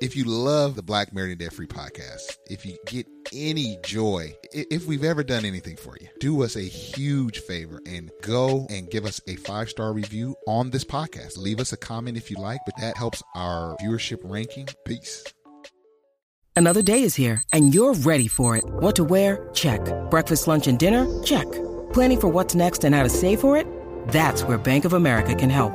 If you love the Black Married and Debt Free podcast, if you get any joy, if we've ever done anything for you, do us a huge favor and go and give us a 5-star review on this podcast. Leave us a comment if you like, but that helps our viewership ranking. Peace. Another day is here and you're ready for it. What to wear? Check. Breakfast, lunch, and dinner? Check. Planning for what's next and how to save for it? That's where Bank of America can help.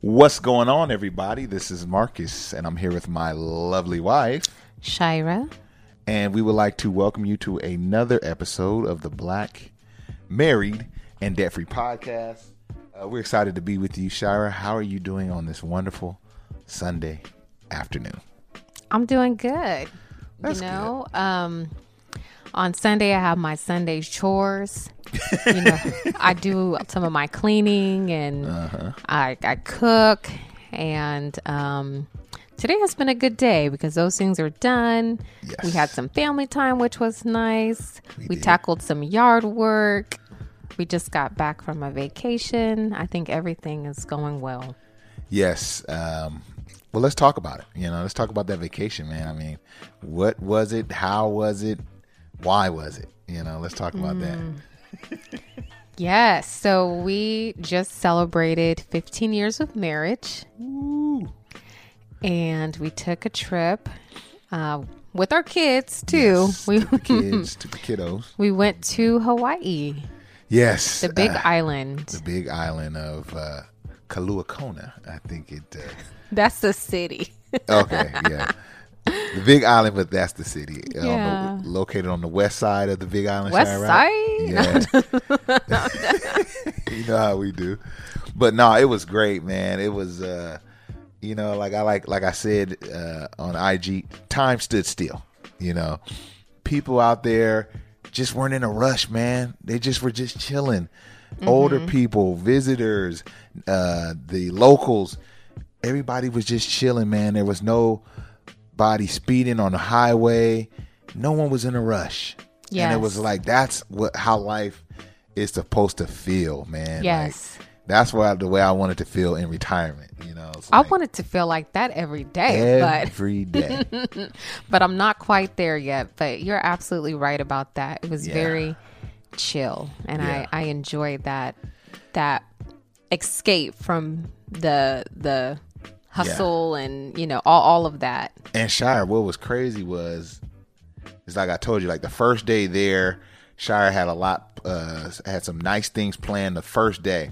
What's going on, everybody? This is Marcus, and I'm here with my lovely wife, Shira. And we would like to welcome you to another episode of the Black Married and Debt Free podcast. We're excited to be with you, Shira. How are you doing on this wonderful Sunday afternoon? I'm doing good. That's good. On Sunday, I have my Sunday chores. You know, I do some of my cleaning and I cook. And today has been a good day because those things are done. Yes. We had some family time, which was nice. We tackled some yard work. We just got back from a vacation. I think everything is going well. Yes. Well, let's talk about it. You know, let's talk about that vacation, man. I mean, what was it? How was it? Why was it? You know, let's talk about that. Yes. So we just celebrated 15 years of marriage. Ooh. And we took a trip with our kids, too. Yes, took the kiddos. We went to Hawaii. Yes. The big island. The big island of Kailua-Kona, I think it... That's the city. Okay, yeah. The big island, but that's the city. Yeah. Located on the west side of the big island. West side? Right? Yeah. You know how we do. But no, it was great, man. It was, you know, like I said on IG, time stood still. You know, people out there just weren't in a rush, man. They just were just chilling. Mm-hmm. Older people, visitors, the locals. Everybody was just chilling, man. There was nobody speeding on the highway. No one was in a rush. Yes. And it was like, that's how life is supposed to feel, man. Yes. Like, that's the way I wanted to feel in retirement, you know. I wanted to feel like that every day. Every day. But I'm not quite there yet. But you're absolutely right about that. It was very chill. And I enjoyed that escape from the hustle and, you know, all of that. And Shire, what was crazy was, it's like I told you, like the first day there, Shire had had some nice things planned the first day.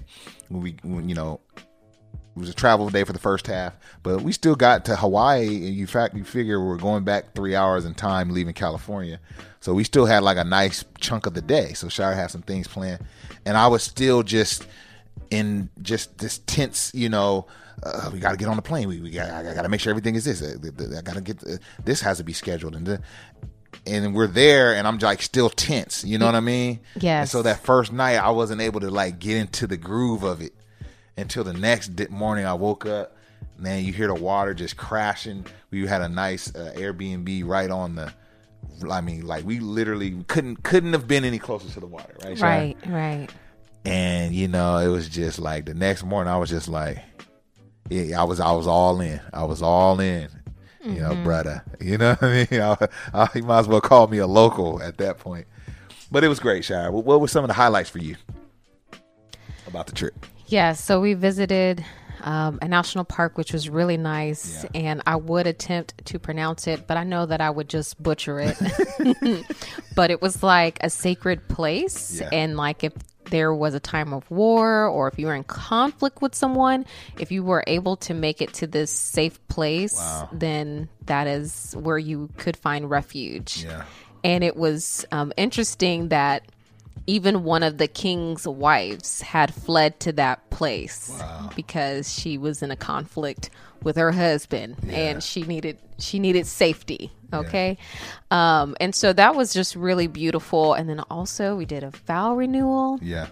You know, it was a travel day for the first half, but we still got to Hawaii. And in fact, you figure we're going back 3 hours in time leaving California. So we still had like a nice chunk of the day. So Shire had some things planned, and I was still just in just this tense, you know, we got to get on the plane. I got to make sure everything is this. I got to get this has to be scheduled, and we're there, and I'm like still tense. You know what I mean? Yeah. So that first night, I wasn't able to like get into the groove of it until the next morning. I woke up, man. You hear the water just crashing. We had a nice Airbnb right on the. I mean, like we literally couldn't have been any closer to the water, right? Shire? Right. And, you know, it was just like the next morning, I was just like, I was all in. I was all in, you know, brother. You know what I mean? You might as well call me a local at that point. But it was great, Shire. What were some of the highlights for you about the trip? Yeah, so we visited a national park, which was really nice. Yeah. And I would attempt to pronounce it, but I know that I would just butcher it. But it was like a sacred place. Yeah. And like if there was a time of war or if you were in conflict with someone, if you were able to make it to this safe place, wow, then that is where you could find refuge. Yeah. And it was interesting that even one of the king's wives had fled to that place, wow, because she was in a conflict with her husband, yeah, and she needed safety. Okay. Yeah. And so that was just really beautiful. And then also we did a vow renewal. Yeah.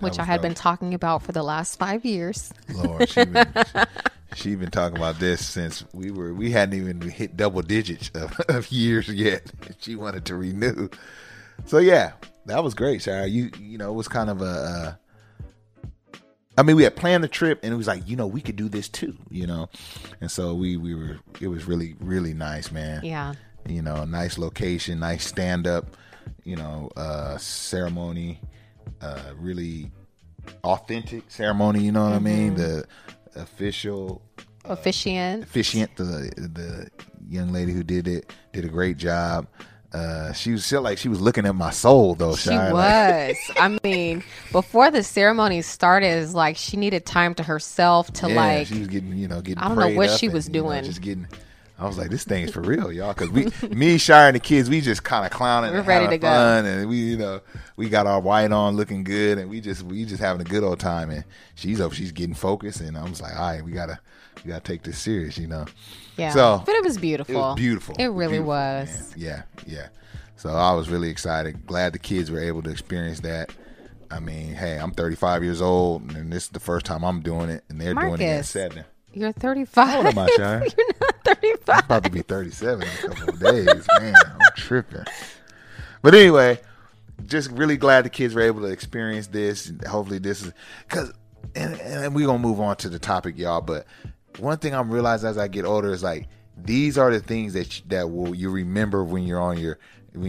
Which I had been talking about for the last 5 years. Lord, she's been talking about this since we hadn't even hit double digits of years yet. She wanted to renew. So yeah, that was great, Sarah. You know, it was kind of a, I mean, we had planned the trip and it was like, you know, we could do this too, you know? And so it was really, really nice, man. Yeah. You know, nice location, nice stand up, you know, ceremony, really authentic ceremony. You know what I mean? The officiant, the young lady who did it did a great job. She was still like, she was looking at my soul though. She was. I mean, before the ceremony started, it was like she needed time to herself to like, she was getting, you know, I don't know what she was doing. You know, just getting, I was like, this thing's for real, y'all. Cause we, me, Shire and the kids, we just kind of clowning. We're ready to go. And we, you know, we got our white on looking good and we just having a good old time. And she's over, she's getting focused. And I was like, all right, we gotta take this serious, you know? Yeah. So, but it was beautiful. It was beautiful. It really beautiful, was. Man. Yeah. Yeah. So I was really excited. Glad the kids were able to experience that. I mean, hey, I'm 35 years old and this is the first time I'm doing it and they're doing it at 7. You're 35. How old am I, Shire? You're not 35. I'm about to be 37 in a couple of days. Man, I'm tripping. But anyway, just really glad the kids were able to experience this. Hopefully this is, cause, and we're going to move on to the topic, y'all, but one thing I'm realizing as I get older is like these are the things that will you remember when you're on your I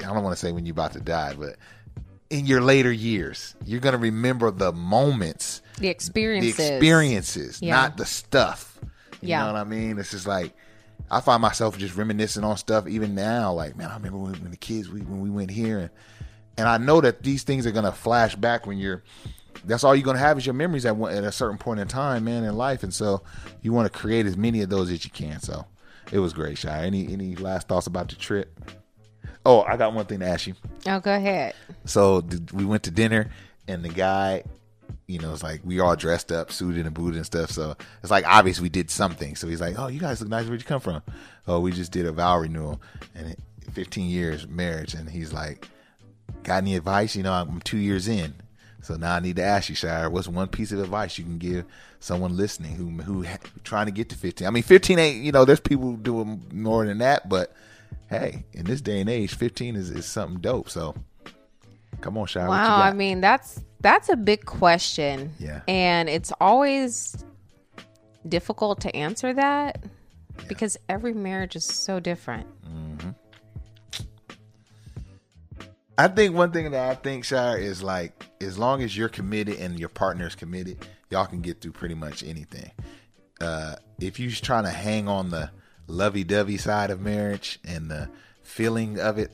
don't want to say when you're about to die, but in your later years you're gonna remember the moments, the experiences, yeah, not the stuff. You know what I mean? It's just like I find myself just reminiscing on stuff even now. Like man, I remember when the kids when we went here, and I know that these things are gonna flash back when you're. That's all you're going to have is your memories at a certain point in time, man, in life. And so you want to create as many of those as you can. So it was great, Shai. Any last thoughts about the trip? Oh, I got one thing to ask you. Oh, go ahead. So we went to dinner and the guy, you know, it's like we all dressed up, suited and booted and stuff. So it's like obvious we did something. So he's like, oh, you guys look nice. Where'd you come from? Oh, we just did a vow renewal and 15 years marriage. And he's like, got any advice? You know, I'm 2 years in. So now I need to ask you, Shire, what's one piece of advice you can give someone listening who trying to get to 15? I mean, 15 ain't, you know, there's people doing more than that. But, hey, in this day and age, 15 is something dope. So, come on, Shire. Wow, what you got? I mean, that's a big question. Yeah. And it's always difficult to answer that because every marriage is so different. Mm-hmm. I think one thing that I think, Shire, is like as long as you're committed and your partner is committed, y'all can get through pretty much anything. If you're trying to hang on the lovey-dovey side of marriage and the feeling of it,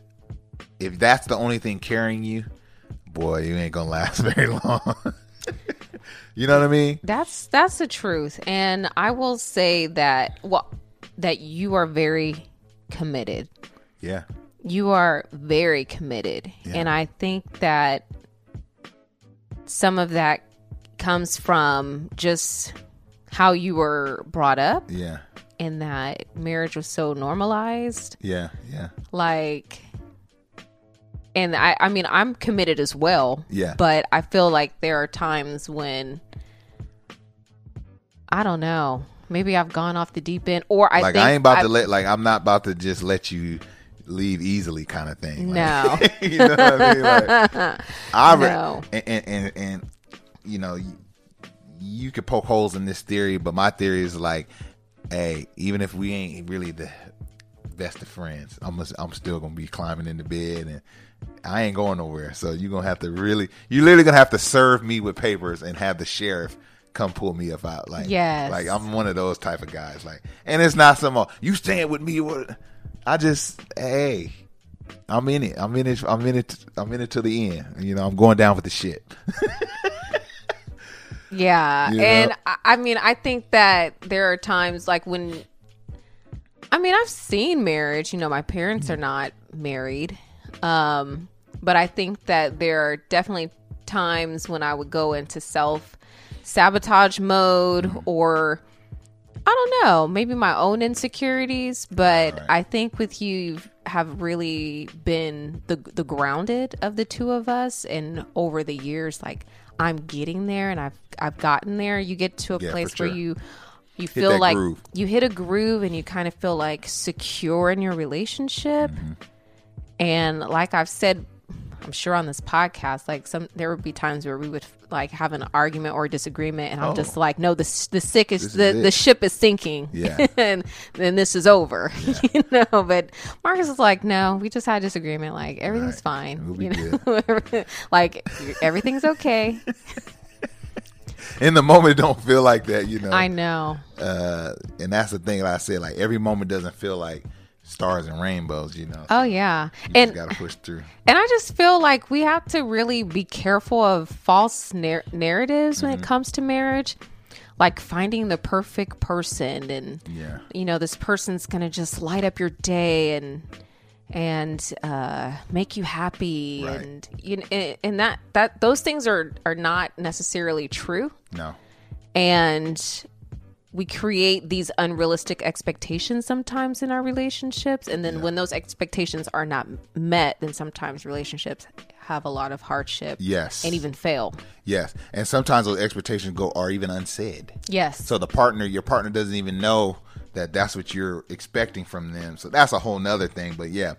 if that's the only thing carrying you, boy, you ain't gonna last very long. You know what I mean? That's the truth, and I will say that you are very committed. Yeah. You are very committed. Yeah. And I think that some of that comes from just how you were brought up. Yeah. And that marriage was so normalized. Yeah. Yeah. Like, and I mean, I'm committed as well. Yeah. But I feel like there are times when, I don't know, maybe I've gone off the deep end or I'm not about to just let you leave easily kind of thing. Like, no. You know what I mean? Like, no. And you know, you could poke holes in this theory, but my theory is like, hey, even if we ain't really the best of friends, I'm still going to be climbing into bed and I ain't going nowhere. So you're going to have to really, you're literally going to have to serve me with papers and have the sheriff come pull me up out. Like, yes. Like I'm one of those type of guys. Like, and it's not some, you stand with me. I just, hey, I'm in it. I'm in it to the end. You know, I'm going down with the shit. Yeah. You know? And I mean, I think that there are times like when, I mean, I've seen marriage, you know, my parents are not married. But I think that there are definitely times when I would go into self-sabotage mode, or I don't know, maybe my own insecurities. But right. I think with you have really been the grounded of the two of us, and over the years, like I'm getting there, and I've gotten there. You get to a place where you feel like groove. You hit a groove, and you kind of feel like secure in your relationship. Mm-hmm. And like I've said, I'm sure on this podcast, like there would be times where we would like have an argument or a disagreement, and I'm just like, no, the ship is sinking, and then this is over, you know. But Marcus is like, no, we just had a disagreement, like everything's fine, we'll be good. Like everything's okay. In the moment, it don't feel like that, you know. I know, and that's the thing that I said. Like every moment doesn't feel like stars and rainbows, you know. Oh yeah, and gotta push through. And I just feel like we have to really be careful of false narratives when it comes to marriage, like finding the perfect person, and you know, this person's gonna just light up your day and make you happy, and you know, and that those things are not necessarily true. No, and we create these unrealistic expectations sometimes in our relationships. And then when those expectations are not met, then sometimes relationships have a lot of hardship. Yes. And even fail. Yes. And sometimes those expectations are even unsaid. Yes. So your partner doesn't even know that that's what you're expecting from them. So that's a whole nother thing. But yeah,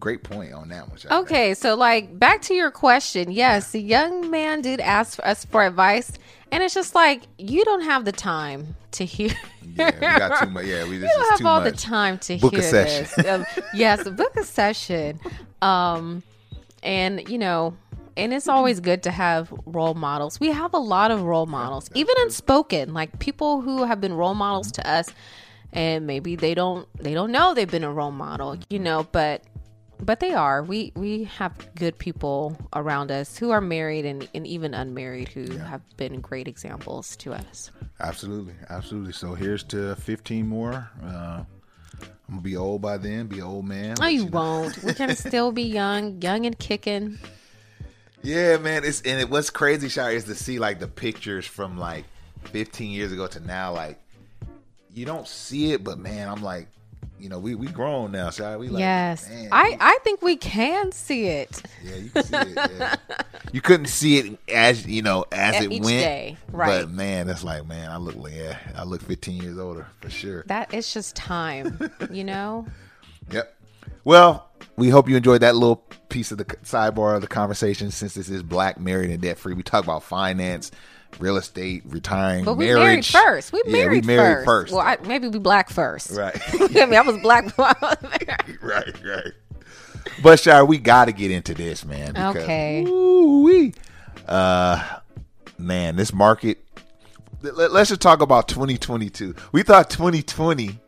great point on that one. Okay. So like back to your question. Yes. The young man did ask us for advice. And it's just like, you don't have the time to hear. Yeah, we got too much. Yeah, we just don't have too all much. The time to book hear a session. This. Yes, book a session. And you know, and it's always good to have role models. We have a lot of role models, even unspoken, like people who have been role models to us, and maybe they don't know they've been a role model, you know, but they are. We have good people around us who are married and even unmarried who have been great examples to us. Absolutely. Absolutely. So here's to 15 more. I'm going to be old by then, be an old man. Oh, you won't. We can still be young and kicking. Yeah, man. What's crazy, Shire, is to see like the pictures from like 15 years ago to now. Like, you don't see it, but man, I'm like, you know, we grown now, so we like, yes. Man, I think we can see it. Yeah, you can see it. Yeah. You couldn't see it as you know as it went, day, right? But man, that's like, man, I look 15 years older for sure. That it's just time, you know. Yep. Well, we hope you enjoyed that little piece of the sidebar of the conversation. Since this is Black Married and Debt Free, we talk about finance, real estate, retiring, but we marriage. Married first. We married first. Well, maybe we black first. Right. I mean, I was black before I was married. Right. But, Shire, we got to get into this, man. Because, okay. Ooh-wee. Man, this market. Let's just talk about 2022. We thought 2020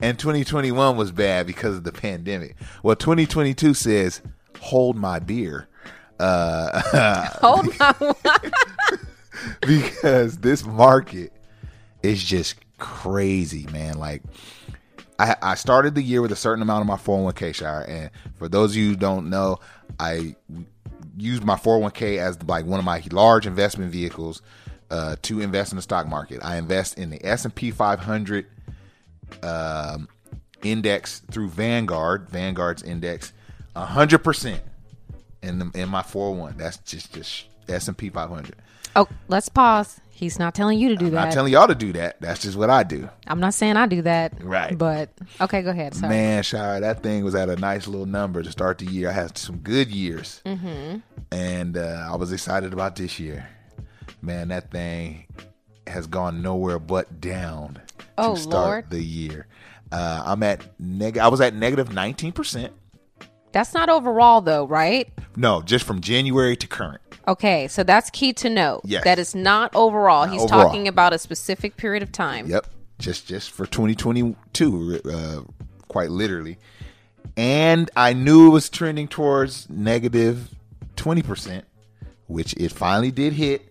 and 2021 was bad because of the pandemic. Well, 2022 says, hold my beer. Hold my what? Because this market is just crazy, man. Like I started the year with a certain amount of my 401k, Shire. And for those of you who don't know, I used my 401k as like one of my large investment vehicles to invest in the stock market. I invest in the S&P 500 index through Vanguard's index, 100% in my 401. That's just S&P 500. Oh, let's pause. He's not telling you to do that. I'm not telling y'all to do that. That's just what I do. I'm not saying I do that. Right. But, okay, go ahead. Sorry. Man, Shire, that thing was at a nice little number to start the year. I had some good years. Mm-hmm. And I was excited about this year. Man, that thing has gone nowhere but down to start the year. I was at negative 19%. That's not overall though, right? No, just from January to current. Okay, so that's key to note. Yes. That is not overall. Not He's overall, talking about a specific period of time. Yep. Just for 2022, quite literally. And I knew it was trending towards negative 20%, which it finally did hit,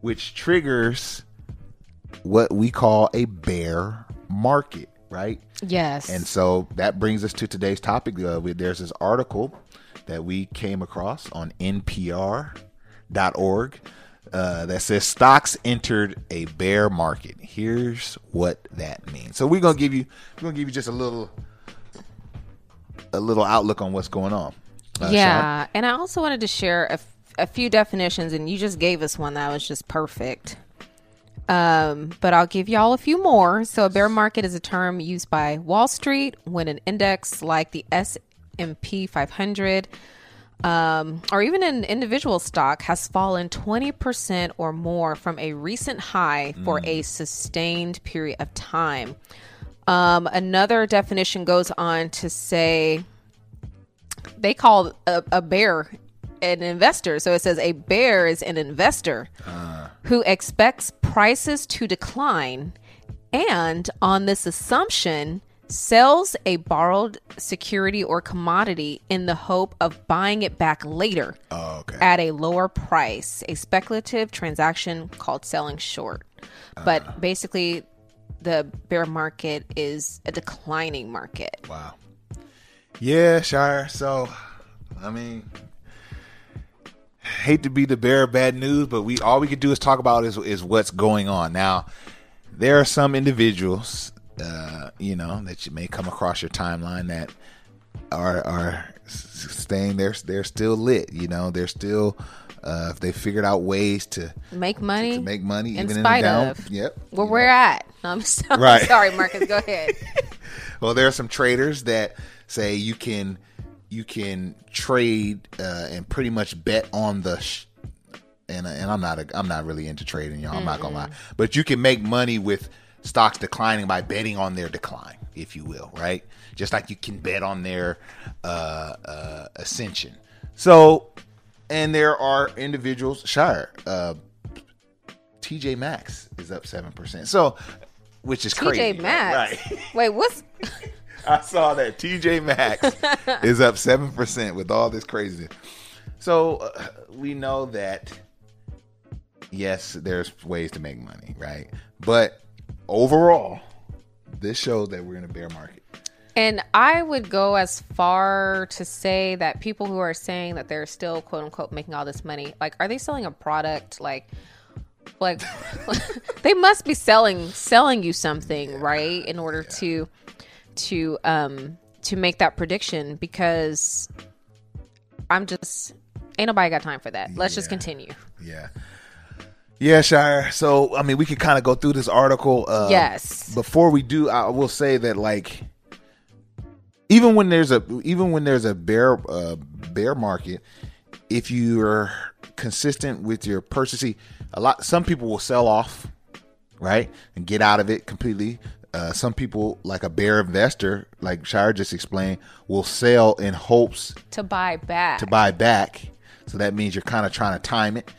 which triggers what we call a bear market, right? Yes. And so that brings us to today's topic. There's this article that we came across on NPR.org that says stocks entered a bear market. Here's what that means. So we're gonna give you just a little outlook on what's going on. Sean? And I also wanted to share a few definitions, and you just gave us one that was just perfect. But I'll give y'all a few more. So a bear market is a term used by Wall Street when an index like the S&P 500 or even an individual stock has fallen 20% or more from a recent high for a sustained period of time. Another definition goes on to say they call a bear an investor. So it says a bear is an investor who expects prices to decline and on this assumption sells a borrowed security or commodity in the hope of buying it back later at a lower price, a speculative transaction called selling short. But basically, the bear market is a declining market. Wow. Yeah, Shire. So, I mean, hate to be the bearer of bad news, but all we could do is talk about is what's going on. Now, there are some individuals that you may come across your timeline that are staying there. They're still lit. They're still if they figured out ways to make money, in even spite in the down, of yep, where we're know. At. I'm sorry, Marcus. Go ahead. Well, there are some traders that say you can trade and pretty much bet on the. And I'm not really into trading, y'all. I'm not gonna lie, but you can make money with stocks declining by betting on their decline, if you will, right? Just like you can bet on their ascension. So, and there are individuals, TJ Maxx is up 7%. So, which is crazy. TJ Maxx? Right. Wait, what's... I saw that. TJ Maxx is up 7% with all this craziness. So, we know that, yes, there's ways to make money, right? But overall, this shows that we're in a bear market. And I would go as far to say that people who are saying that they're still, quote unquote, making all this money, like, are they selling a product? Like they must be selling you something, right? In order to make that prediction, because I'm just, ain't nobody got time for that. Let's just continue. Yeah. Yeah, Shire. So, I mean, we could kind of go through this article. Yes. Before we do, I will say that, like, even when there's a bear market, if you're consistent with your purchasing, some people will sell off, right, and get out of it completely. Some people, like a bear investor, like Shire just explained, will sell in hopes to buy back. So that means you're kind of trying to time it.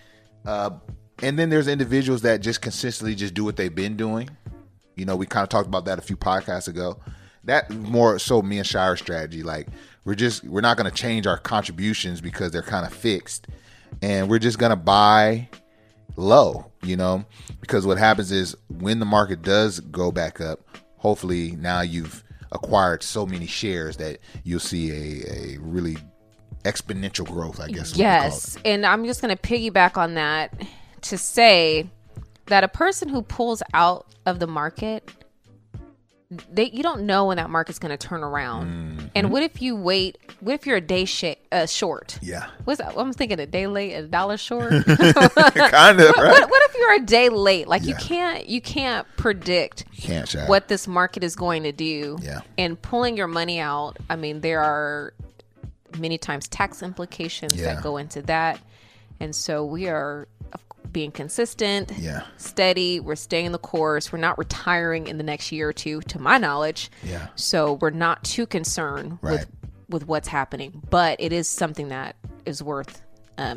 And then there's individuals that just consistently just do what they've been doing. We kind of talked about that a few podcasts ago. That more so me and Shire's strategy. Like we're not going to change our contributions because they're kind of fixed, and we're just going to buy low. Because what happens is when the market does go back up, hopefully now you've acquired so many shares that you'll see a really exponential growth. I guess. Yes, and I'm just going to piggyback on that to say that a person who pulls out of the market, you don't know when that market's going to turn around. And what if you wait? What if you're a day short? Yeah. What's that? I'm thinking a day late, a dollar short. Kind of. What if you're a day late? Like you can't predict what this market is going to do. Yeah. And pulling your money out, I mean, there are many times tax implications that go into that, and so we are being consistent, steady. We're staying the course. We're not retiring in the next year or two, to my knowledge. So we're not too concerned with with what's happening, but it is something that is worth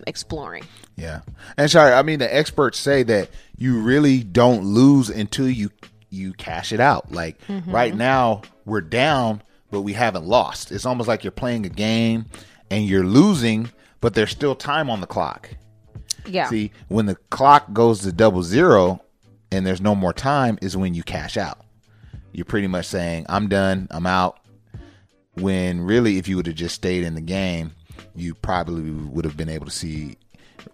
exploring. Yeah. And sorry, I mean, the experts say that you really don't lose until you cash it out. Like right now we're down, but we haven't lost. It's almost like you're playing a game and you're losing, but there's still time on the clock. Yeah. See, when the clock goes to 00 and there's no more time is when you cash out. You're pretty much saying, I'm done, I'm out. When really, if you would have just stayed in the game, you probably would have been able to see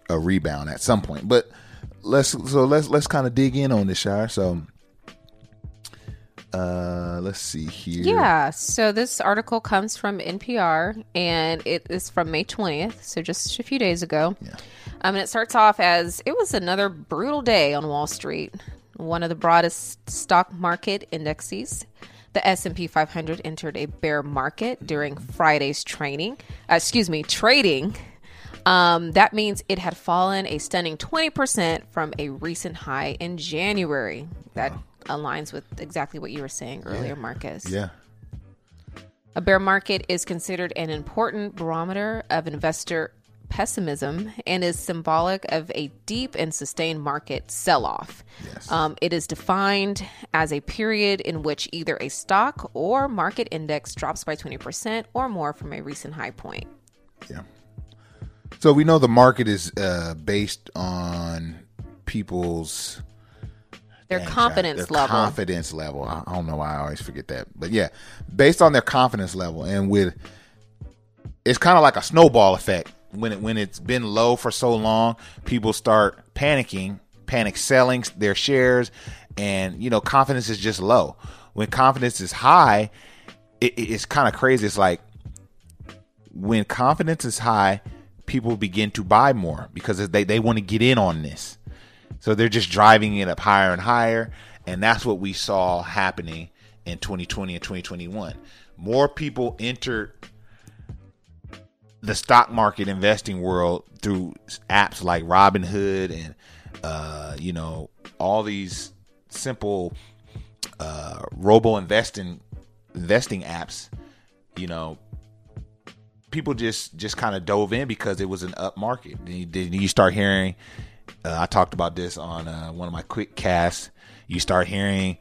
a rebound at some point. But let's kind of dig in on this, Shire. So let's see here. Yeah. So this article comes from NPR and it is from May 20th. So just a few days ago. Yeah. And it starts off as it was another brutal day on Wall Street, one of the broadest stock market indexes. The S&P 500 entered a bear market during Friday's trading. That means it had fallen a stunning 20% from a recent high in January. That aligns with exactly what you were saying earlier, Marcus. Yeah. A bear market is considered an important barometer of investor pessimism and is symbolic of a deep and sustained market sell-off. Yes. It is defined as a period in which either a stock or market index drops by 20% or more from a recent high point. Yeah. So we know the market is based on people's their confidence level. I don't know why I always forget that, but yeah, based on their confidence level, and with it's kind of like a snowball effect. When it's been low for so long, people start panic selling their shares, and you know, confidence is just low. When confidence is high, it's kind of crazy. It's like when confidence is high, people begin to buy more because they want to get in on this. So they're just driving it up higher and higher, and that's what we saw happening in 2020 and 2021. More people entered the stock market investing world through apps like Robinhood and, you know, all these simple robo investing apps. You know, people just kind of dove in because it was an up market. You start hearing, I talked about this on one of my quick casts. You start hearing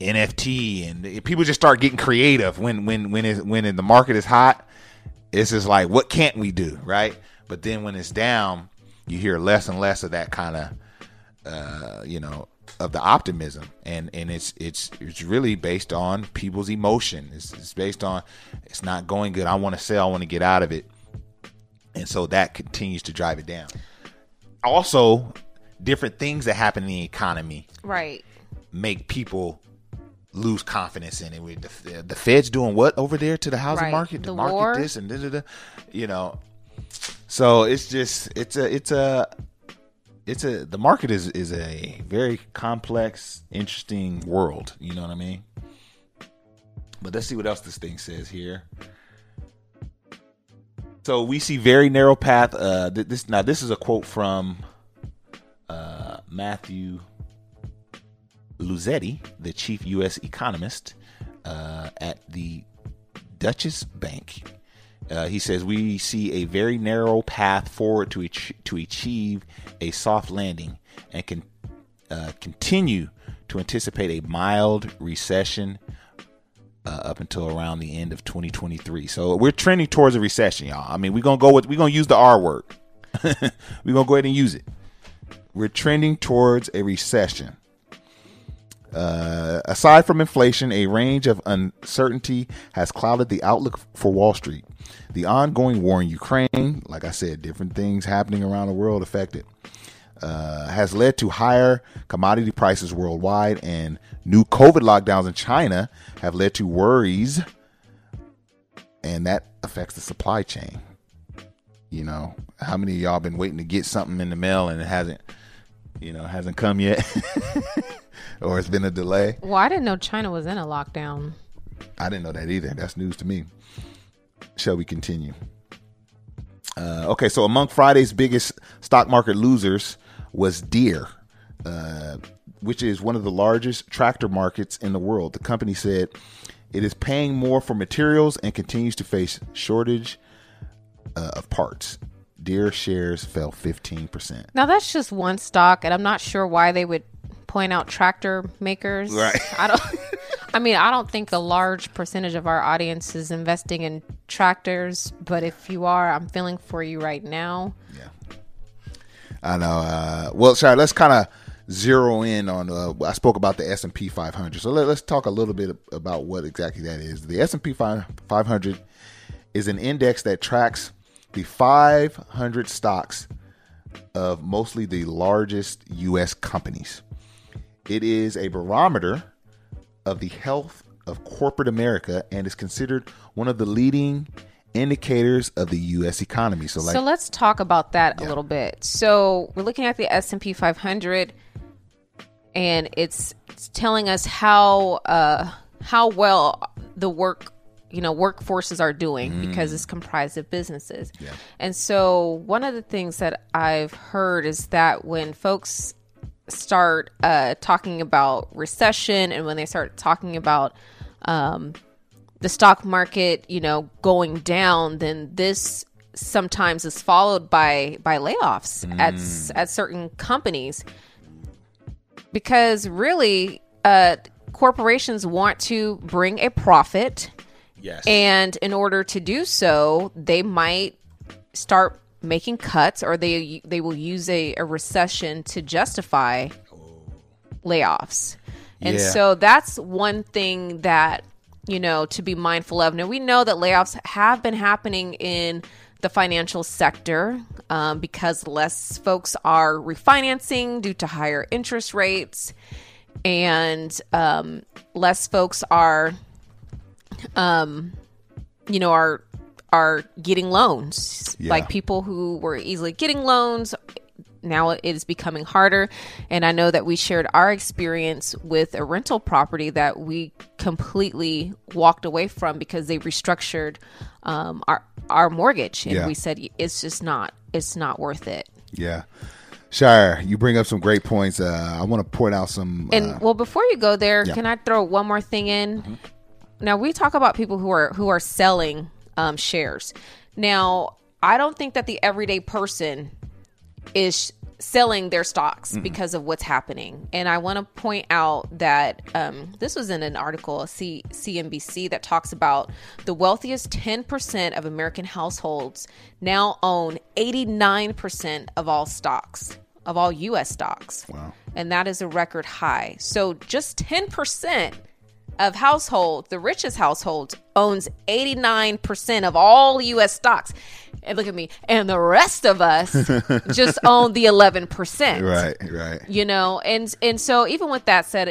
NFT and people just start getting creative when the market is hot. It's just like, what can't we do, right? But then when it's down, you hear less and less of that kind of, you know, of the optimism, and it's really based on people's emotion. It's based on it's not going good. I want to sell. I want to get out of it, and so that continues to drive it down. Also, different things that happen in the economy, right, make people lose confidence in it. The Fed's doing what over there to the housing market? The market war. This and da. You know. So it's just it's a the market is a very complex, interesting world, you know what I mean? But let's see what else this thing says here. So we see very narrow path this is a quote from Matthew Luzetti, the chief U.S. economist at the Deutsche Bank. He says, we see a very narrow path forward to achieve a soft landing and can continue to anticipate a mild recession up until around the end of 2023. So we're trending towards a recession, y'all. I mean, we're going to use the R word. We're going to go ahead and use it. We're trending towards a recession. Aside from inflation, a range of uncertainty has clouded the outlook for Wall Street. The ongoing war in Ukraine, like I said, different things happening around the world affected, has led to higher commodity prices worldwide, and new COVID lockdowns in China have led to worries, and that affects the supply chain. You know, how many of y'all been waiting to get something in the mail and it hasn't come yet? Or it's been a delay. Well, I didn't know China was in a lockdown. I didn't know that either. That's news to me. Shall we continue? Okay, so among Friday's biggest stock market losers was Deere, which is one of the largest tractor markets in the world. The company said It is paying more for materials and continues to face shortage of parts. Deere shares fell 15%. Now, that's just one stock, and I'm not sure why they would point out tractor makers. Right. I don't think a large percentage of our audience is investing in tractors, but if you are, I'm feeling for you right now. Yeah. I know. Let's kind of zero in on, I spoke about the S&P 500. So let's talk a little bit about what exactly that is. The S&P 500 is an index that tracks the 500 stocks of mostly the largest U.S. companies. It is a barometer of the health of corporate America and is considered one of the leading indicators of the U.S. economy. So let's talk about that a little bit. So we're looking at the S&P 500, and it's telling us how well the workforces are doing because it's comprised of businesses. Yeah. And so one of the things that I've heard is that when folks start talking about recession, and when they start talking about the stock market, going down, then this sometimes is followed by layoffs at certain companies, because really corporations want to bring a profit. Yes. And in order to do so, they might start making cuts, or they will use a recession to justify layoffs. And so that's one thing that, to be mindful of. Now, we know that layoffs have been happening in the financial sector because less folks are refinancing due to higher interest rates, and less folks are, are getting loans. Yeah. Like people who were easily getting loans, now it is becoming harder. And I know that we shared our experience with a rental property that we completely walked away from because they restructured our mortgage, and we said it's just not worth it. Yeah. Shire, you bring up some great points. I want to point out some. And before you go there, can I throw one more thing in? Mm-hmm. Now we talk about people who are selling shares. Now, I don't think that the everyday person is selling their stocks because of what's happening. And I want to point out that this was in an article, CNBC, that talks about the wealthiest 10% of American households now own 89% of all stocks, of all U.S. stocks. Wow. And that is a record high. So just 10% of households, the richest households, owns 89% of all U.S. stocks. And look at me. And the rest of us just own the 11%. Right. And so even with that said,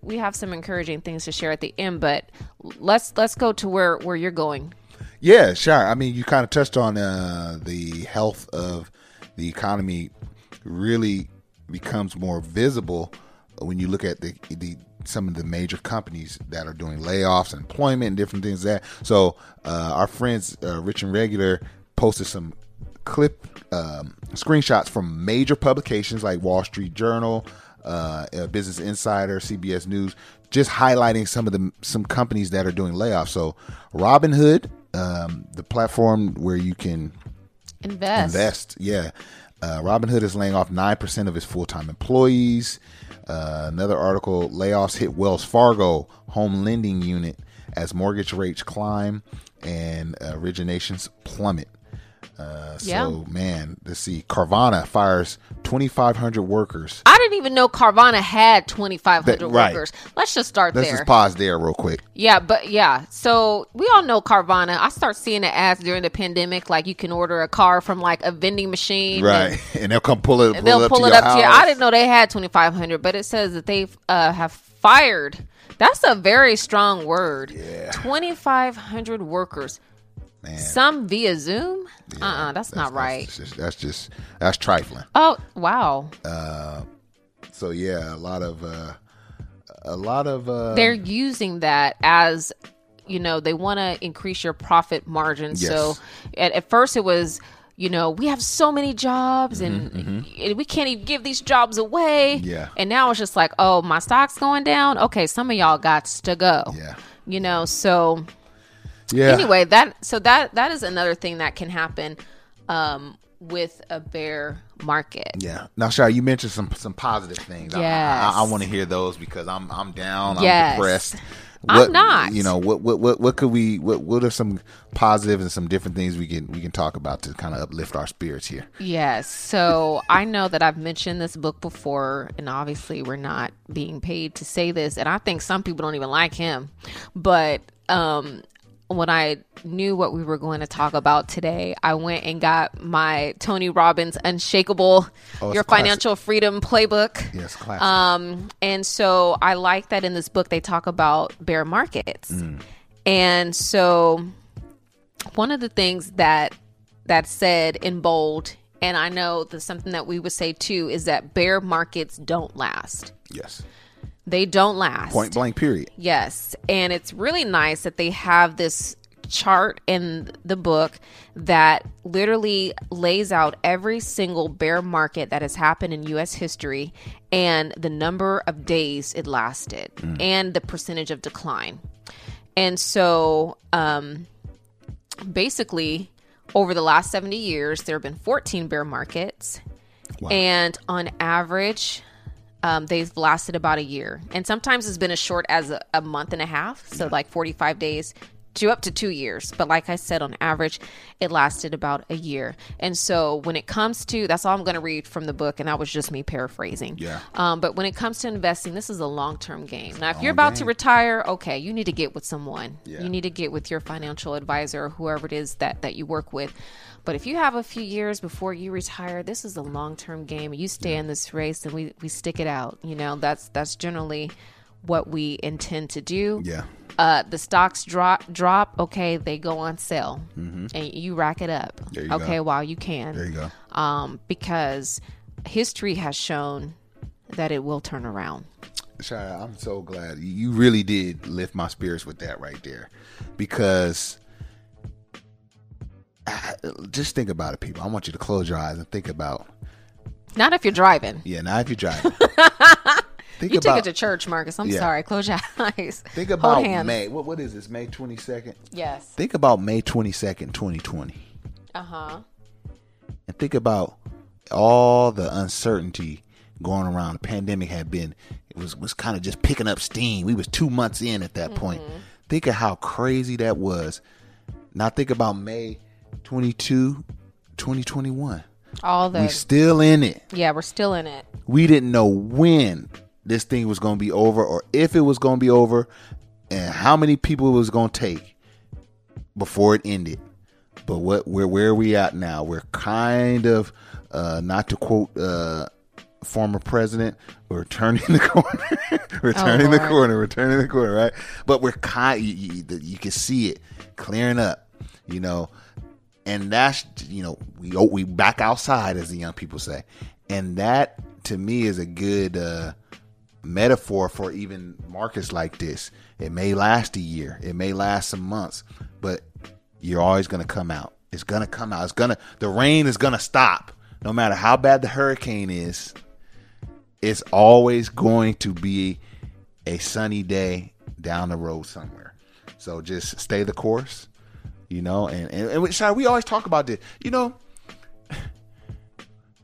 we have some encouraging things to share at the end, but let's go to where you're going. Yeah, sure. I mean, you kind of touched on the health of the economy really becomes more visible when you look at the some of the major companies that are doing layoffs and employment and different things like that. So our friends Rich and Regular posted some screenshots from major publications like Wall Street Journal, Business Insider, CBS News, just highlighting some companies that are doing layoffs. So Robinhood, the platform where you can invest. Yeah. Robinhood is laying off 9% of its full-time employees. Another article, layoffs hit Wells Fargo home lending unit as mortgage rates climb and originations plummet. So, man, let's see. Carvana fires 2,500 workers. I didn't even know Carvana had 2,500 workers. Let's just start there. Let's just pause there real quick. Yeah, so we all know Carvana. I start seeing the ads during the pandemic, like you can order a car from like a vending machine. Right, and they'll come pull it up to your house. I didn't know they had 2,500, but it says that they have fired. That's a very strong word. Yeah. 2,500 workers. Man. Some via Zoom? Yeah, that's not right. That's trifling. Oh, wow. A lot of they're using that as, they want to increase your profit margin. Yes. So at first it was, we have so many jobs and we can't even give these jobs away. Yeah. And now it's just like, oh, my stock's going down. Okay. Some of y'all got to go. Yeah. you know, so yeah. Anyway, that is another thing that can happen with a bear market. Yeah. Now, Shar, you mentioned some positive things. Yes. I want to hear those because I'm down. Yes. I'm depressed. I'm not. You know, what could we? What are some positive and some different things we can talk about to kind of uplift our spirits here? Yes. So I know that I've mentioned this book before, and obviously we're not being paid to say this, and I think some people don't even like him. But when I knew what we were going to talk about today, I went and got my Tony Robbins Unshakable, Your Financial Freedom Playbook. Yes, classic. And so I like that in this book, they talk about bear markets. Mm. And so one of the things that's said in bold, and I know that something that we would say too, is that bear markets don't last. Yes. They don't last. Point blank, period. Yes. And it's really nice that they have this chart in the book that literally lays out every single bear market that has happened in U.S. history and the number of days it lasted and the percentage of decline. And so basically, over the last 70 years, there have been 14 bear markets. Wow. And on average, they've lasted about a year, and sometimes it's been as short as a month and a half. So like 45 days to up to 2 years. But like I said, on average, it lasted about a year. And so when it comes to, that's all I'm going to read from the book. And that was just me paraphrasing. Yeah. But when it comes to investing, this is a long-term game. Now, if you're about to retire, okay, you need to get with someone. Yeah. You need to get with your financial advisor or whoever it is that you work with. But if you have a few years before you retire, this is a long-term game. You stay in this race and we stick it out. You know, that's generally what we intend to do. Yeah. The stocks drop. Okay. They go on sale and you rack it up. There you go. While you can. There you go. Because history has shown that it will turn around. Shia, I'm so glad you really did lift my spirits with that right there, because just think about it, people. I want you to close your eyes and think about. Not if you're driving. Yeah, not if you're driving. You took it to church, Marcus. I'm sorry. Close your eyes. Think about May. What is this? May 22nd? Yes. Think about May 22nd, 2020. Uh-huh. And think about all the uncertainty going around. The pandemic had been, it was kind of just picking up steam. We was 2 months in at that point. Think of how crazy that was. Now think about May 22, 2021. We're still in it. Yeah, we're still in it. We didn't know when this thing was going to be over, or if it was going to be over, and how many people it was going to take before it ended. But where are we at now? We're kind of, not to quote former president, we're turning the corner. We're turning the corner, right? But we're kind. You can see it clearing up, you know. And that's, you know, we back outside, as the young people say. And that, to me, is a good metaphor for even markets like this. It may last a year. It may last some months. But you're always going to come out. It's going to come out. The rain is going to stop. No matter how bad the hurricane is, it's always going to be a sunny day down the road somewhere. So just stay the course. You know, and Shai, we always talk about this. You know,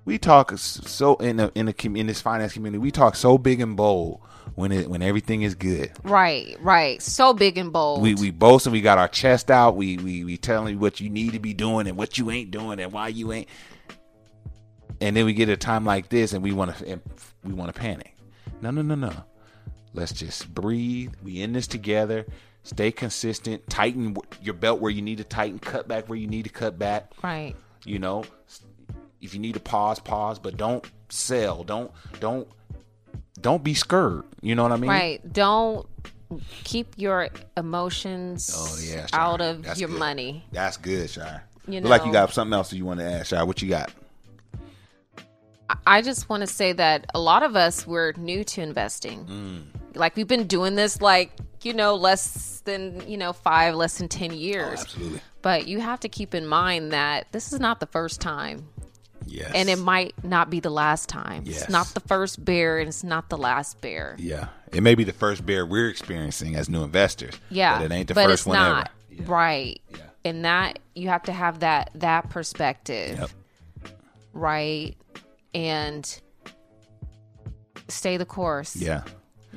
we talk so in this finance community, we talk so big and bold when everything is good. Right. So big and bold. We boast and we got our chest out. We telling you what you need to be doing and what you ain't doing and why you ain't. And then we get a time like this, and we want to panic. No. Let's just breathe. We in this together. Stay consistent, tighten your belt where you need to tighten, cut back where you need to cut back. Right. You know, if you need to pause, but don't sell. Don't be scared. You know what I mean? Right. Don't keep your emotions out of That's your good. Money. That's good, Shire. You know, like you got something else that you want to ask, Shire. What you got? I just want to say that a lot of us, we're new to investing. Like we've been doing this, less than 10 years. Oh, absolutely. But you have to keep in mind that this is not the first time Yes. And it might not be the last time. Yes. It's not the first bear and it's not the last bear. Yeah. It may be the first bear we're experiencing as new investors. Yeah. But it ain't the first one ever. Yeah. Right. Yeah. And that you have to have that perspective. Yep. Right. And stay the course. Yeah.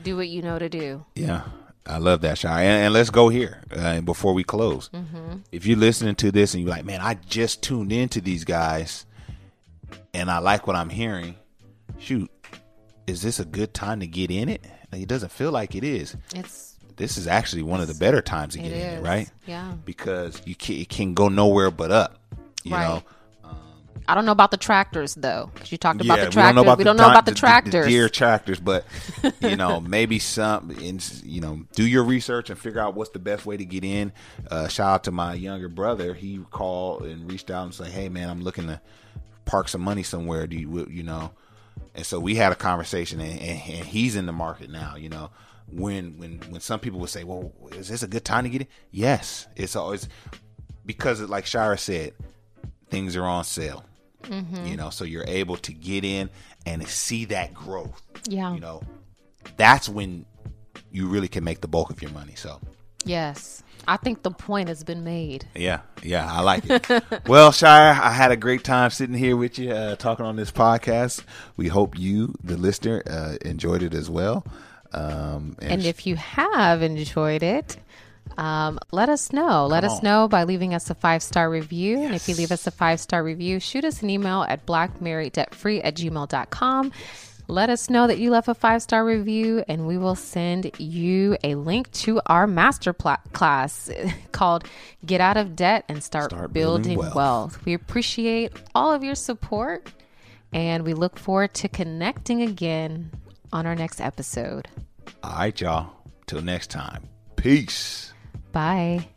Do what you know to do. Yeah. I love that, Shai. And let's go here before we close. Mm-hmm. If you're listening to this and you're like, man, I just tuned into these guys and I like what I'm hearing. Shoot, is this a good time to get in it? It doesn't feel like it is. This is actually one of the better times to get in it, right? Yeah. Because it can go nowhere but up, you know. I don't know about the tractors, though, because you talked about the tractors. We don't know about the tractors. The Deere tractors, but, maybe some, do your research and figure out what's the best way to get in. Shout out to my younger brother. He called and reached out and said, hey, man, I'm looking to park some money somewhere. And so we had a conversation, and he's in the market now, when some people would say, well, is this a good time to get in? Yes. It's always because, like Shira said, things are on sale. Mm-hmm. So you're able to get in and see that growth. Yeah. That's when you really can make the bulk of your money. So, yes, I think the point has been made. Yeah. Yeah. I like it. Well, Shire, I had a great time sitting here with you, talking on this podcast. We hope you, the listener, enjoyed it as well. And if you have enjoyed it, let us know. Let us know by leaving us a 5-star review. Yes. And if you leave us a 5-star review, shoot us an email at blackmarrieddebtfree@gmail.com. Let us know that you left a 5-star review, and we will send you a link to our master class called Get Out of Debt and Start Building Wealth. We appreciate all of your support, and we look forward to connecting again on our next episode. All right, y'all. Till next time. Peace. Bye.